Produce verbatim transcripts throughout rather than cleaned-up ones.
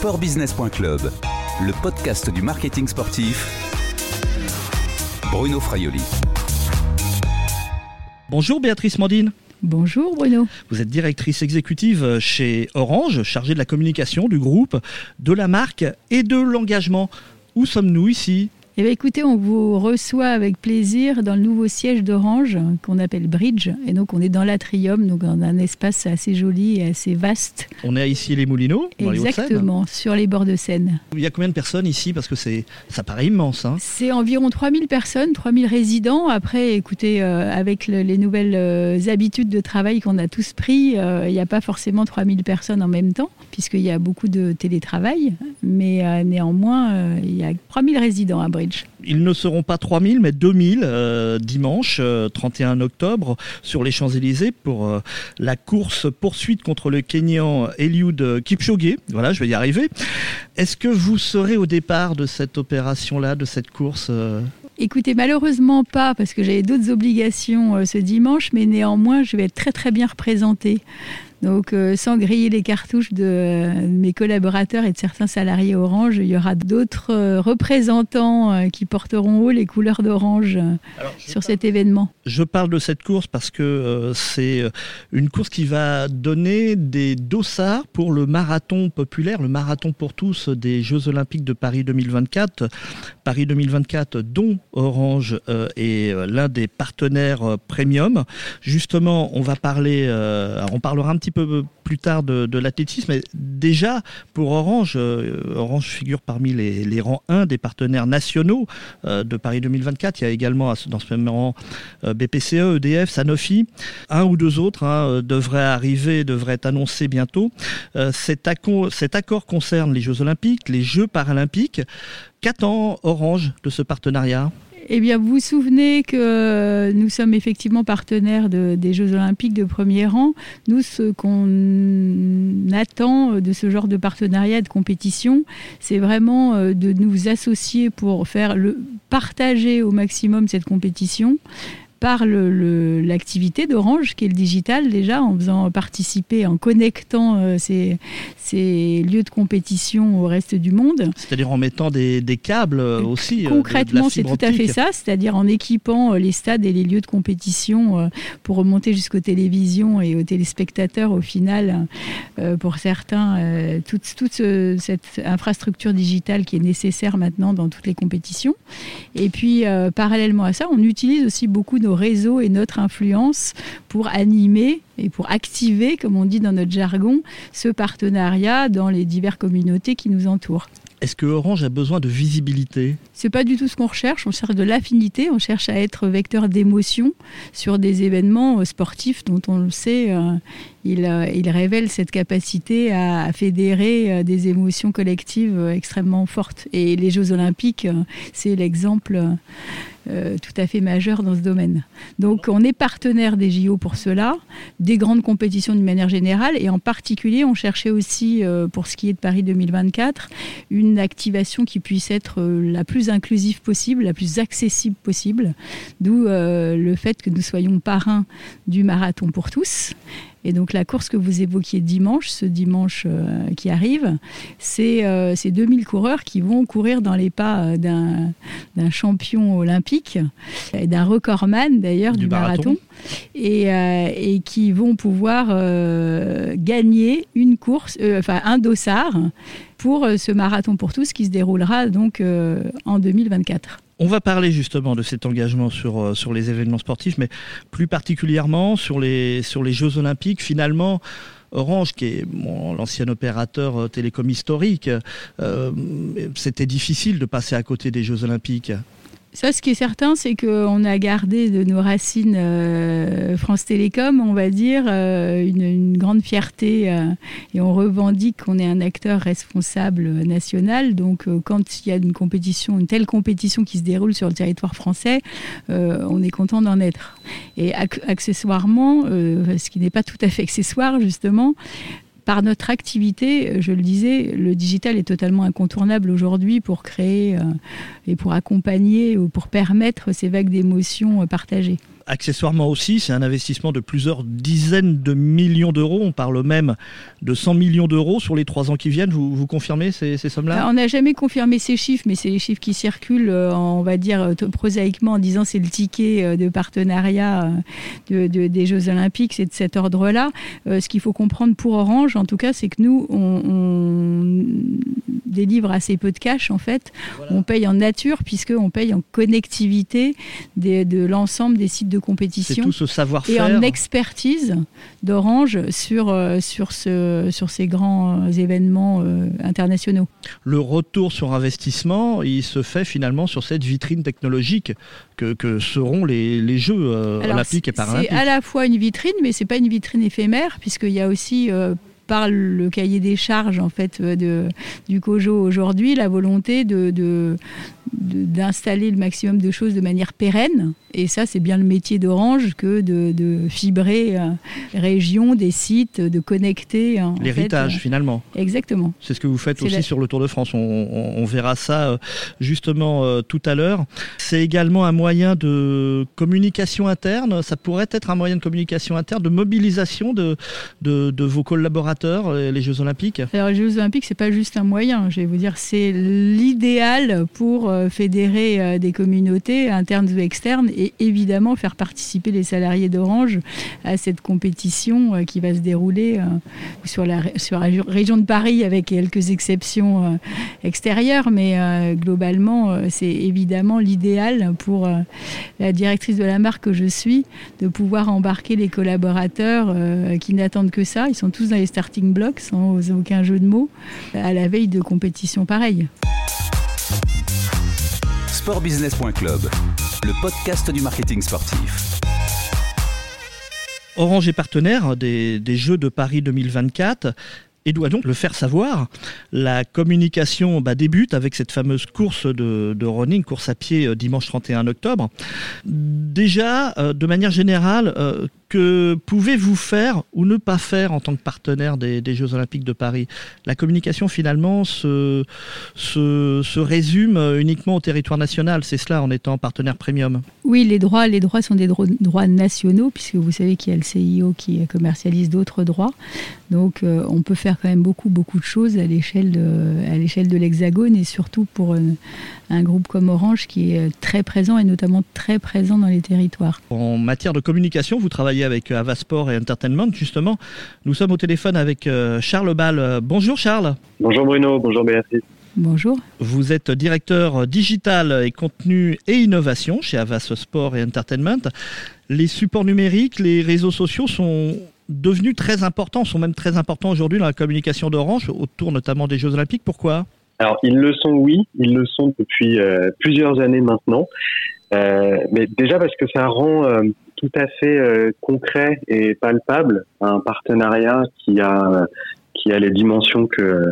Sportbusiness.club, le podcast du marketing sportif. Bruno Fraioli. Bonjour Béatrice Mandine. Bonjour Bruno. Vous êtes directrice exécutive chez Orange, chargée de la communication du groupe, de la marque et de l'engagement. Où sommes-nous ici ? Eh bien, écoutez, on vous reçoit avec plaisir dans le nouveau siège d'Orange qu'on appelle Bridge. Et donc, on est dans l'atrium, donc dans un espace assez joli et assez vaste. On est ici les Moulineaux, dans les Hauts-de-Seine. Exactement, sur les bords de Seine. Il y a combien de personnes ici ? Parce que c'est, ça paraît immense. Hein. C'est environ trois mille personnes, trois mille résidents. Après, écoutez, euh, avec le, les nouvelles euh, habitudes de travail qu'on a tous pris, euh, il n'y a pas forcément trois mille personnes en même temps, puisqu'il y a beaucoup de télétravail. Mais euh, néanmoins, euh, il y a trois mille résidents à Bridge. Ils ne seront pas trois mille, mais deux mille euh, dimanche euh, trente et un octobre sur les Champs-Elysées pour euh, la course poursuite contre le Kényan Eliud Kipchoge. Voilà, je vais y arriver. Est-ce que vous serez au départ de cette opération-là, de cette course euh Écoutez, malheureusement pas, parce que j'avais d'autres obligations euh, ce dimanche, mais néanmoins, je vais être très très bien représentée. Donc, euh, sans griller les cartouches de euh, mes collaborateurs et de certains salariés Orange, il y aura d'autres euh, représentants euh, qui porteront haut les couleurs d'Orange euh, Alors, sur cet événement. Je parle de cette course parce que euh, c'est une course qui va donner des dossards pour le marathon populaire, le marathon pour tous des Jeux Olympiques de Paris deux mille vingt-quatre. Paris deux mille vingt-quatre, dont Orange euh, est l'un des partenaires euh, premium. Justement, on va parler, euh, on parlera un petit peu plus tard de, de l'athlétisme, mais déjà pour Orange, euh, Orange figure parmi les, les rangs un des partenaires nationaux euh, de Paris deux mille vingt-quatre. Il y a également dans ce même rang euh, B P C E, E D F, Sanofi. Un ou deux autres hein, devraient arriver, devraient être annoncés bientôt. Euh, cet, accord, cet accord concerne les Jeux Olympiques, les Jeux Paralympiques. Qu'attend Orange de ce partenariat ? Eh bien, vous vous souvenez que nous sommes effectivement partenaires de, des Jeux Olympiques de premier rang. Nous, ce qu'on attend de ce genre de partenariat, de compétition, c'est vraiment de nous associer pour faire le, partager au maximum cette compétition par le, le, l'activité d'Orange, qui est le digital déjà, en faisant participer, en connectant euh, ces, ces lieux de compétition au reste du monde. C'est-à-dire en mettant des, des câbles aussi. Concrètement, euh, de, de la fibre optique. C'est tout à fait ça, c'est-à-dire en équipant euh, les stades et les lieux de compétition euh, pour remonter jusqu'aux télévisions et aux téléspectateurs, au final, euh, pour certains, euh, toute, toute ce, cette infrastructure digitale qui est nécessaire maintenant dans toutes les compétitions. Et puis, euh, parallèlement à ça, on utilise aussi beaucoup de réseaux et notre influence pour animer et pour activer, comme on dit dans notre jargon, ce partenariat dans les diverses communautés qui nous entourent. Est-ce que Orange a besoin de visibilité ? C'est pas du tout ce qu'on recherche, on cherche de l'affinité, on cherche à être vecteur d'émotion sur des événements sportifs dont on le sait, euh, il, euh, il révèle cette capacité à fédérer euh, des émotions collectives euh, extrêmement fortes. Et les Jeux Olympiques, euh, c'est l'exemple euh, tout à fait majeur dans ce domaine. Donc on est partenaire des J O pour cela, des grandes compétitions d'une manière générale, et en particulier on cherchait aussi, euh, pour ce qui est de Paris deux mille vingt-quatre, une une activation qui puisse être la plus inclusive possible, la plus accessible possible, d'où euh, le fait que nous soyons parrains du marathon pour tous. Et donc la course que vous évoquiez dimanche, ce dimanche euh, qui arrive, c'est euh, ces deux mille coureurs qui vont courir dans les pas d'un, d'un champion olympique, et d'un recordman d'ailleurs du, du marathon, marathon et, euh, et qui vont pouvoir euh, gagner une course, euh, enfin un dossard pour ce marathon pour tous qui se déroulera donc euh, en deux mille vingt-quatre. On va parler justement de cet engagement sur, sur les événements sportifs, mais plus particulièrement sur les, sur les Jeux Olympiques. Finalement, Orange, qui est bon, l'ancien opérateur télécom historique, euh, c'était difficile de passer à côté des Jeux Olympiques. Ça, ce qui est certain, c'est qu'on a gardé de nos racines euh, France Télécom, on va dire, euh, une, une grande fierté. Euh, et on revendique qu'on est un acteur responsable national. Donc, euh, quand il y a une compétition, une telle compétition qui se déroule sur le territoire français, euh, on est content d'en être. Et ac- accessoirement, euh, ce qui n'est pas tout à fait accessoire, justement, par notre activité, je le disais, le digital est totalement incontournable aujourd'hui pour créer et pour accompagner ou pour permettre ces vagues d'émotions partagées. accessoirement aussi, c'est un investissement de plusieurs dizaines de millions d'euros. On parle même de cent millions d'euros sur les trois ans qui viennent. Vous, vous confirmez ces, ces sommes-là ? On n'a jamais confirmé ces chiffres, mais c'est les chiffres qui circulent, on va dire prosaïquement, en disant c'est le ticket de partenariat de, de, des Jeux Olympiques, c'est de cet ordre-là. Ce qu'il faut comprendre pour Orange, en tout cas, c'est que nous, on, on délivre assez peu de cash, en fait. Voilà. On paye en nature, puisqu'on paye en connectivité des, de l'ensemble des sites de compétition. C'est tout ce savoir-faire. Et en expertise d'Orange sur, sur, ce, sur ces grands événements internationaux. Le retour sur investissement, il se fait finalement sur cette vitrine technologique que, que seront les, les Jeux Alors, olympiques et paralympiques. C'est à la fois une vitrine, mais ce n'est pas une vitrine éphémère, puisqu'il y a aussi... Euh, par le cahier des charges en fait de, du COJO aujourd'hui, la volonté de, de, de, d'installer le maximum de choses de manière pérenne. Et ça, c'est bien le métier d'Orange que de, de fibrer euh, régions, des sites, de connecter. Hein, l'héritage, en fait, euh, finalement. Exactement. C'est ce que vous faites c'est aussi la... sur le Tour de France. On, on, on verra ça euh, justement euh, tout à l'heure. C'est également un moyen de communication interne. Ça pourrait être un moyen de communication interne, de mobilisation de, de, de vos collaborateurs. Les Jeux Olympiques. Alors les Jeux Olympiques, c'est pas juste un moyen, je vais vous dire, c'est l'idéal pour fédérer des communautés internes ou externes et évidemment faire participer les salariés d'Orange à cette compétition qui va se dérouler sur la, sur la région de Paris avec quelques exceptions extérieures, mais globalement c'est évidemment l'idéal pour la directrice de la marque que je suis de pouvoir embarquer les collaborateurs qui n'attendent que ça, ils sont tous dans les startups blocs, sans aucun jeu de mots, à la veille de compétitions pareilles. Sportbusiness.club, le podcast du marketing sportif. Orange est partenaire des, des Jeux de Paris deux mille vingt-quatre. Et doit donc le faire savoir. La communication bah, débute avec cette fameuse course de, de running, course à pied dimanche trente et un octobre. Déjà, euh, de manière générale, euh, que pouvez-vous faire ou ne pas faire en tant que partenaire des, des Jeux Olympiques de Paris ? La communication, finalement, se, se, se résume uniquement au territoire national. C'est cela, en étant partenaire premium. Oui, les droits, les droits sont des dro- droits nationaux, puisque vous savez qu'il y a le C I O qui commercialise d'autres droits. Donc, euh, on peut faire quand même beaucoup, beaucoup de choses à l'échelle de, à l'échelle de l'Hexagone et surtout pour un, un groupe comme Orange qui est très présent et notamment très présent dans les territoires. En matière de communication, vous travaillez avec Havas Sport et Entertainment, justement. Nous sommes au téléphone avec Charles Bal. Bonjour Charles. Bonjour Bruno, bonjour Béatrice. Bonjour. Vous êtes directeur digital et contenu et innovation chez Havas Sport et Entertainment. Les supports numériques, les réseaux sociaux sont... devenus très importants, sont même très importants aujourd'hui dans la communication d'Orange, autour notamment des Jeux Olympiques. Pourquoi ? Alors, ils le sont, oui. Ils le sont depuis euh, plusieurs années maintenant. Euh, mais déjà parce que ça rend euh, tout à fait euh, concret et palpable un partenariat qui a, qui a les dimensions que,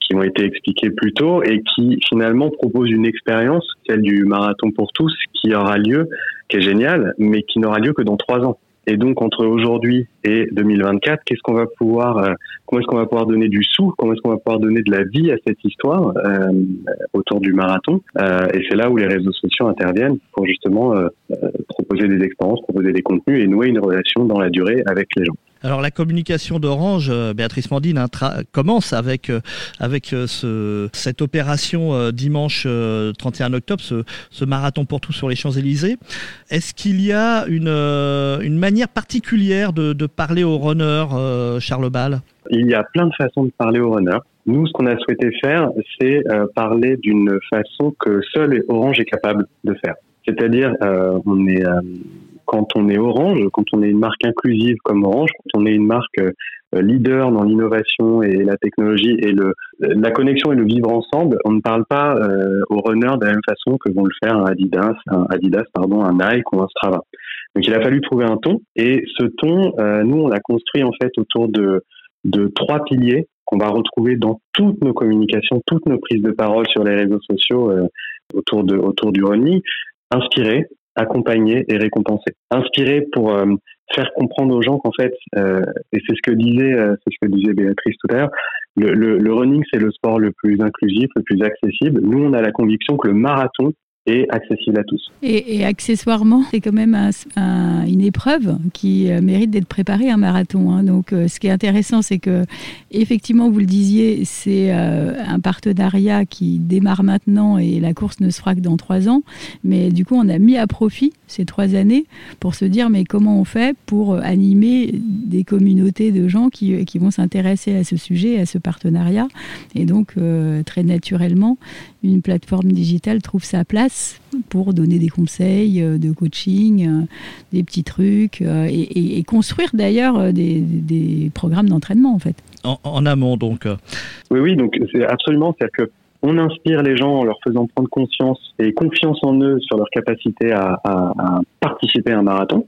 qui ont été expliquées plus tôt et qui, finalement, propose une expérience, celle du Marathon pour tous, qui aura lieu, qui est géniale, mais qui n'aura lieu que dans trois ans. Et donc, entre aujourd'hui et deux mille vingt-quatre, qu'est-ce qu'on va pouvoir, euh, comment est-ce qu'on va pouvoir donner du sou, comment est-ce qu'on va pouvoir donner de la vie à cette histoire euh, autour du marathon euh, et c'est là où les réseaux sociaux interviennent pour justement euh, euh, proposer des expériences, proposer des contenus et nouer une relation dans la durée avec les gens. Alors la communication d'Orange, Béatrice Mandine, hein, tra- commence avec, euh, avec euh, ce, cette opération euh, dimanche euh, trente et un octobre, ce, ce marathon pour tous sur les Champs-Elysées. Est-ce qu'il y a une, euh, une manière particulière de, de parler aux runners, euh, Charles Bal ? Il y a plein de façons de parler aux runners. Nous, ce qu'on a souhaité faire, c'est euh, parler d'une façon que seul Orange est capable de faire. C'est-à-dire, euh, on est... Euh, quand on est Orange, quand on est une marque inclusive comme Orange, quand on est une marque leader dans l'innovation et la technologie et le, la connexion et le vivre ensemble, on ne parle pas euh, aux runners de la même façon que vont le faire un Adidas, un Adidas, pardon, un Nike ou un Strava. Donc il a fallu trouver un ton et ce ton, euh, nous on l'a construit en fait autour de, de trois piliers qu'on va retrouver dans toutes nos communications, toutes nos prises de parole sur les réseaux sociaux euh, autour de autour du running, inspirer, accompagner et récompenser. Inspirer pour euh, faire comprendre aux gens qu'en fait, euh, et c'est ce que disait, euh, c'est ce que disait Béatrice tout à l'heure, le, le, le running c'est le sport le plus inclusif, le plus accessible. Nous on a la conviction que le marathon et accessible à tous. Et, et accessoirement, c'est quand même un, un, une épreuve qui mérite d'être préparée, un marathon. Hein. Donc, euh, ce qui est intéressant, c'est que, effectivement, vous le disiez, c'est euh, un partenariat qui démarre maintenant et la course ne se fera que dans trois ans. Mais du coup, on a mis à profit ces trois années pour se dire, mais comment on fait pour animer des communautés de gens qui, qui vont s'intéresser à ce sujet, à ce partenariat. Et donc, euh, très naturellement, une plateforme digitale trouve sa place pour donner des conseils de coaching, des petits trucs et, et, et construire d'ailleurs des, des programmes d'entraînement en fait. En, en amont donc. Oui, oui, donc c'est absolument, c'est-à-dire qu'on inspire les gens en leur faisant prendre conscience et confiance en eux sur leur capacité à, à, à participer à un marathon.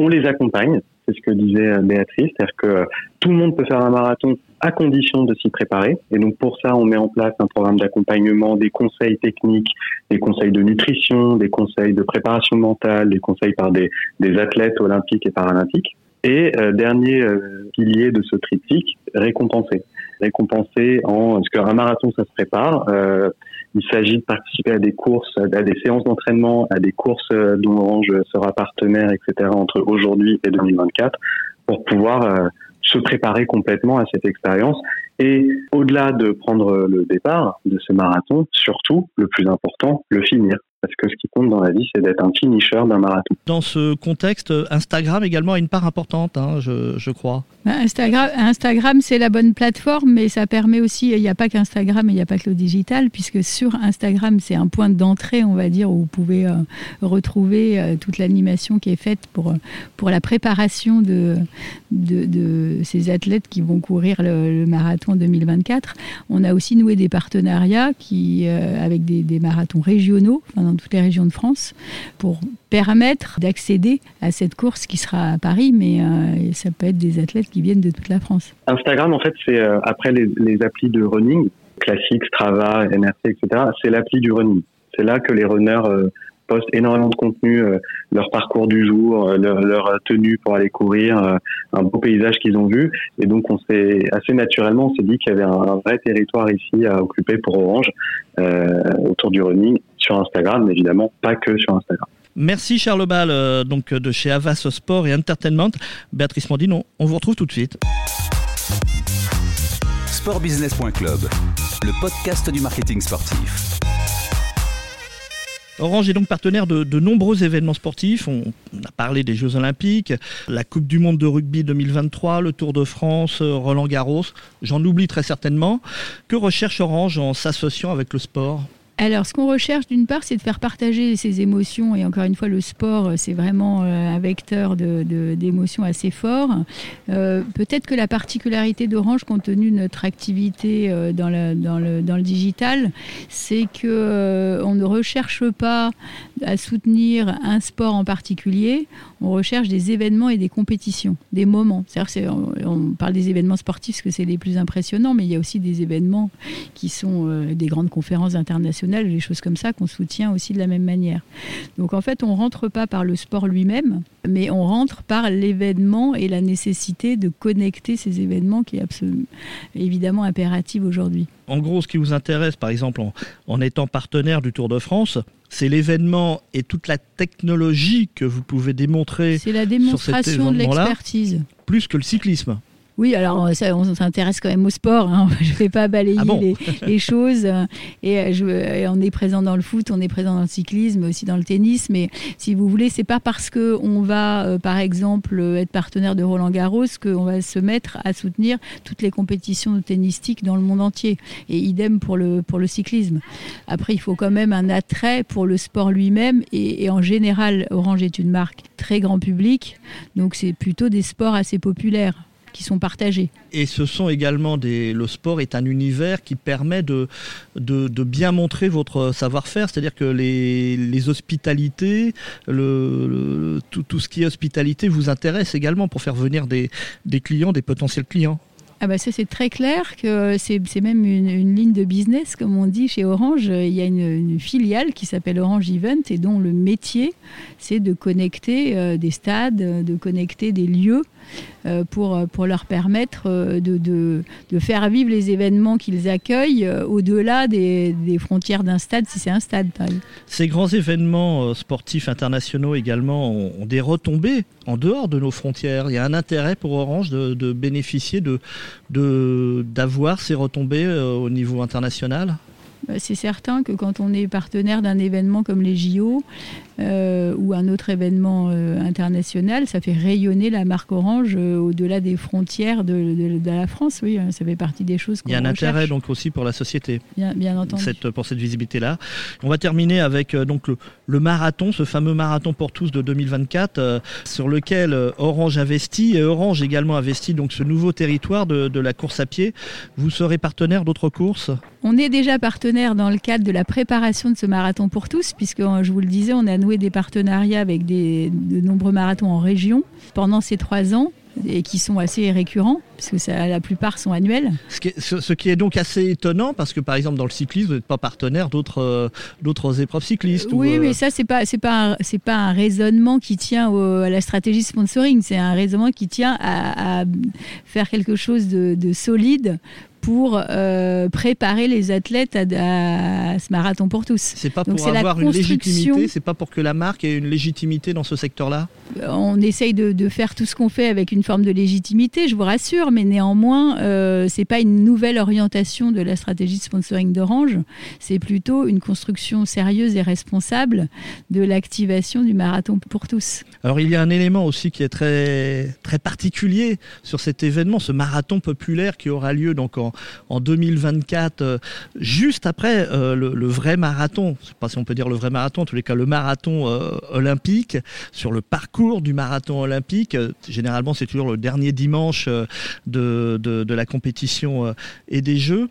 On les accompagne, c'est ce que disait Béatrice, c'est-à-dire que tout le monde peut faire un marathon à condition de s'y préparer. Et donc pour ça, on met en place un programme d'accompagnement, des conseils techniques, des conseils de nutrition, des conseils de préparation mentale, des conseils par des, des athlètes olympiques et paralympiques. Et euh, dernier euh, pilier de ce triptyque, récompenser. Récompenser en... Parce qu'un marathon, ça se prépare. Euh, il s'agit de participer à des courses, à des séances d'entraînement, à des courses euh, dont Orange sera partenaire, et cetera, entre aujourd'hui et deux mille vingt-quatre, pour pouvoir euh, se préparer complètement à cette expérience. Et au-delà de prendre le départ de ce marathon, surtout, le plus important, le finir. Parce que ce qui compte dans la vie, c'est d'être un finisher d'un marathon. Dans ce contexte, Instagram également a une part importante, hein, je, je crois. Instagram, Instagram, c'est la bonne plateforme, mais ça permet aussi, il n'y a pas qu'Instagram et il n'y a pas que le digital, puisque sur Instagram, c'est un point d'entrée, on va dire, où vous pouvez euh, retrouver euh, toute l'animation qui est faite pour, pour la préparation de, de, de ces athlètes qui vont courir le, le marathon deux mille vingt-quatre. On a aussi noué des partenariats qui, euh, avec des, des marathons régionaux, enfin, dans toutes les régions de France, pour permettre d'accéder à cette course qui sera à Paris, mais euh, ça peut être des athlètes qui viennent de toute la France. Instagram, en fait, c'est euh, après les, les applis de running, classiques, Strava, N R C, et cetera, c'est l'appli du running. C'est là que les runners euh, postent énormément de contenu, euh, leur parcours du jour, euh, leur, leur tenue pour aller courir, euh, un beau paysage qu'ils ont vu. Et donc, on s'est, assez naturellement, on s'est dit qu'il y avait un, un vrai territoire ici à occuper pour Orange euh, autour du running, sur Instagram, mais évidemment pas que sur Instagram. Merci Charles Bal, euh, donc de chez Havas Sport et Entertainment. Béatrice Mandine, on, on vous retrouve tout de suite. Sportbusiness.club, le podcast du marketing sportif. Orange est donc partenaire de, de nombreux événements sportifs. On, on a parlé des Jeux Olympiques, la Coupe du Monde de rugby deux mille vingt-trois, le Tour de France, Roland-Garros. J'en oublie très certainement. Que recherche Orange en s'associant avec le sport ? Alors, ce qu'on recherche, d'une part, c'est de faire partager ces émotions. Et encore une fois, le sport, c'est vraiment un vecteur de, de, d'émotions assez fort. Euh, peut-être que la particularité d'Orange, compte tenu de notre activité dans le, dans le, dans le digital, c'est qu'on euh, ne recherche pas à soutenir un sport en particulier. On recherche des événements et des compétitions, des moments. C'est-à-dire, c'est, on, on parle des événements sportifs parce que c'est les plus impressionnants, mais il y a aussi des événements qui sont euh, des grandes conférences internationales, les choses comme ça qu'on soutient aussi de la même manière. Donc en fait, on ne rentre pas par le sport lui-même, mais on rentre par l'événement et la nécessité de connecter ces événements qui est absolument, évidemment impérative aujourd'hui. En gros, ce qui vous intéresse, par exemple, en, en étant partenaire du Tour de France, c'est l'événement et toute la technologie que vous pouvez démontrer sur cet événement-là. C'est la démonstration de l'expertise. Plus que le cyclisme. Oui, alors ça, on s'intéresse quand même au sport, hein. Je ne vais pas balayer ah bon les, les choses. Et, je, et on est présent dans le foot, on est présent dans le cyclisme, aussi dans le tennis. Mais si vous voulez, ce n'est pas parce qu'on va, euh, par exemple, être partenaire de Roland-Garros qu'on va se mettre à soutenir toutes les compétitions tennistiques dans le monde entier. Et idem pour le, pour le cyclisme. Après, il faut quand même un attrait pour le sport lui-même. Et, et en général, Orange est une marque très grand public. Donc, c'est plutôt des sports assez populaires qui sont partagés. Et ce sont également des... Le sport est un univers qui permet de, de, de bien montrer votre savoir-faire, c'est-à-dire que les, les hospitalités, le, le, tout, tout ce qui est hospitalité vous intéresse également pour faire venir des, des clients, des potentiels clients. Ah bah ça, c'est très clair que c'est, c'est même une, une ligne de business, comme on dit chez Orange. Il y a une, une filiale qui s'appelle Orange Event et dont le métier, c'est de connecter euh, des stades, de connecter des lieux euh, pour, pour leur permettre de, de, de faire vivre les événements qu'ils accueillent euh, au-delà des, des frontières d'un stade, si c'est un stade. Ces grands événements sportifs internationaux également ont, ont des retombées en dehors de nos frontières. Il y a un intérêt pour Orange de, de bénéficier de, de, d'avoir ces retombées au niveau international ? C'est certain que quand on est partenaire d'un événement comme les J O euh, ou un autre événement euh, international, ça fait rayonner la marque Orange euh, au-delà des frontières de, de, de la France. Oui, ça fait partie des choses qu'on recherche. Il y a un recherche. Intérêt donc aussi pour la société, bien, bien entendu. Cette, pour cette visibilité-là. On va terminer avec euh, donc, le, le marathon, ce fameux marathon pour tous de deux mille vingt-quatre euh, sur lequel Orange investit et Orange également investit donc, ce nouveau territoire de, de la course à pied. Vous serez partenaire d'autres courses ? On est déjà partenaire dans le cadre de la préparation de ce marathon pour tous, puisque je vous le disais, on a noué des partenariats avec des, de nombreux marathons en région pendant ces trois ans et qui sont assez récurrents, parce que ça, la plupart sont annuels. Ce qui, est, ce, ce qui est donc assez étonnant, parce que par exemple dans le cyclisme, vous n'êtes pas partenaire d'autres, euh, d'autres épreuves cyclistes. Euh, oui, ou, euh... mais ça, ce n'est pas, c'est pas, c'est pas un raisonnement qui tient au, à la stratégie sponsoring, c'est un raisonnement qui tient à, à faire quelque chose de, de solide pour euh, préparer les athlètes à, à, à ce marathon pour tous. C'est pas pour donc, c'est avoir une légitimité, c'est pas pour que la marque ait une légitimité dans ce secteur-là ? On essaye de, de faire tout ce qu'on fait avec une forme de légitimité, je vous rassure, mais néanmoins, euh, c'est pas une nouvelle orientation de la stratégie de sponsoring d'Orange, c'est plutôt une construction sérieuse et responsable de l'activation du marathon pour tous. Alors il y a un élément aussi qui est très, très particulier sur cet événement, ce marathon populaire qui aura lieu donc en en deux mille vingt-quatre, euh, juste après euh, le, le vrai marathon, je ne sais pas si on peut dire le vrai marathon, en tous les cas le marathon euh, olympique, sur le parcours du marathon olympique, euh, généralement c'est toujours le dernier dimanche euh, de, de, de la compétition euh, et des Jeux,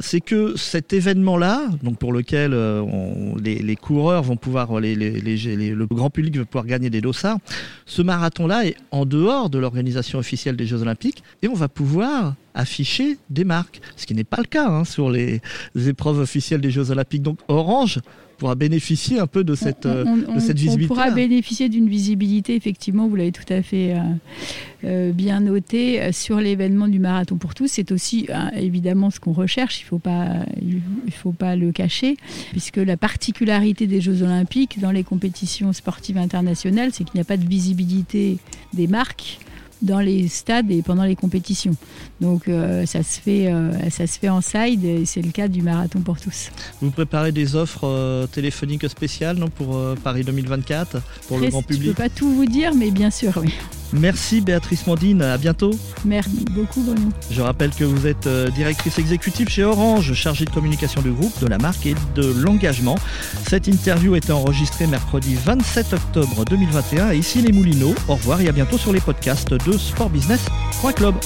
c'est que cet événement-là, donc pour lequel euh, on, les, les coureurs vont pouvoir, les, les, les, les, le grand public va pouvoir gagner des dossards, ce marathon-là est en dehors de l'organisation officielle des Jeux Olympiques et on va pouvoir afficher des marques, ce qui n'est pas le cas hein, sur les épreuves officielles des Jeux Olympiques. Donc Orange pourra bénéficier un peu de cette, on, on, on, de cette visibilité. On pourra bénéficier d'une visibilité, effectivement, vous l'avez tout à fait euh, bien noté, sur l'événement du Marathon pour tous. C'est aussi euh, évidemment ce qu'on recherche, il ne faut pas, il faut pas le cacher, puisque la particularité des Jeux Olympiques dans les compétitions sportives internationales, c'est qu'il n'y a pas de visibilité des marques dans les stades et pendant les compétitions. Donc euh, ça, se fait, euh, ça se fait en side et c'est le cas du Marathon pour tous. Vous préparez des offres euh, téléphoniques spéciales non, pour euh, Paris vingt vingt-quatre, pour Très, le grand public ? Je ne peux pas tout vous dire, mais bien sûr, oui. Merci Béatrice Mandine, à bientôt. Merci beaucoup Bruno. Je rappelle que vous êtes directrice exécutive chez Orange, chargée de communication du groupe, de la marque et de l'engagement. Cette interview était enregistrée mercredi vingt-sept octobre deux mille vingt et un, ici les Moulineaux. Au revoir et à bientôt sur les podcasts de sport business point club.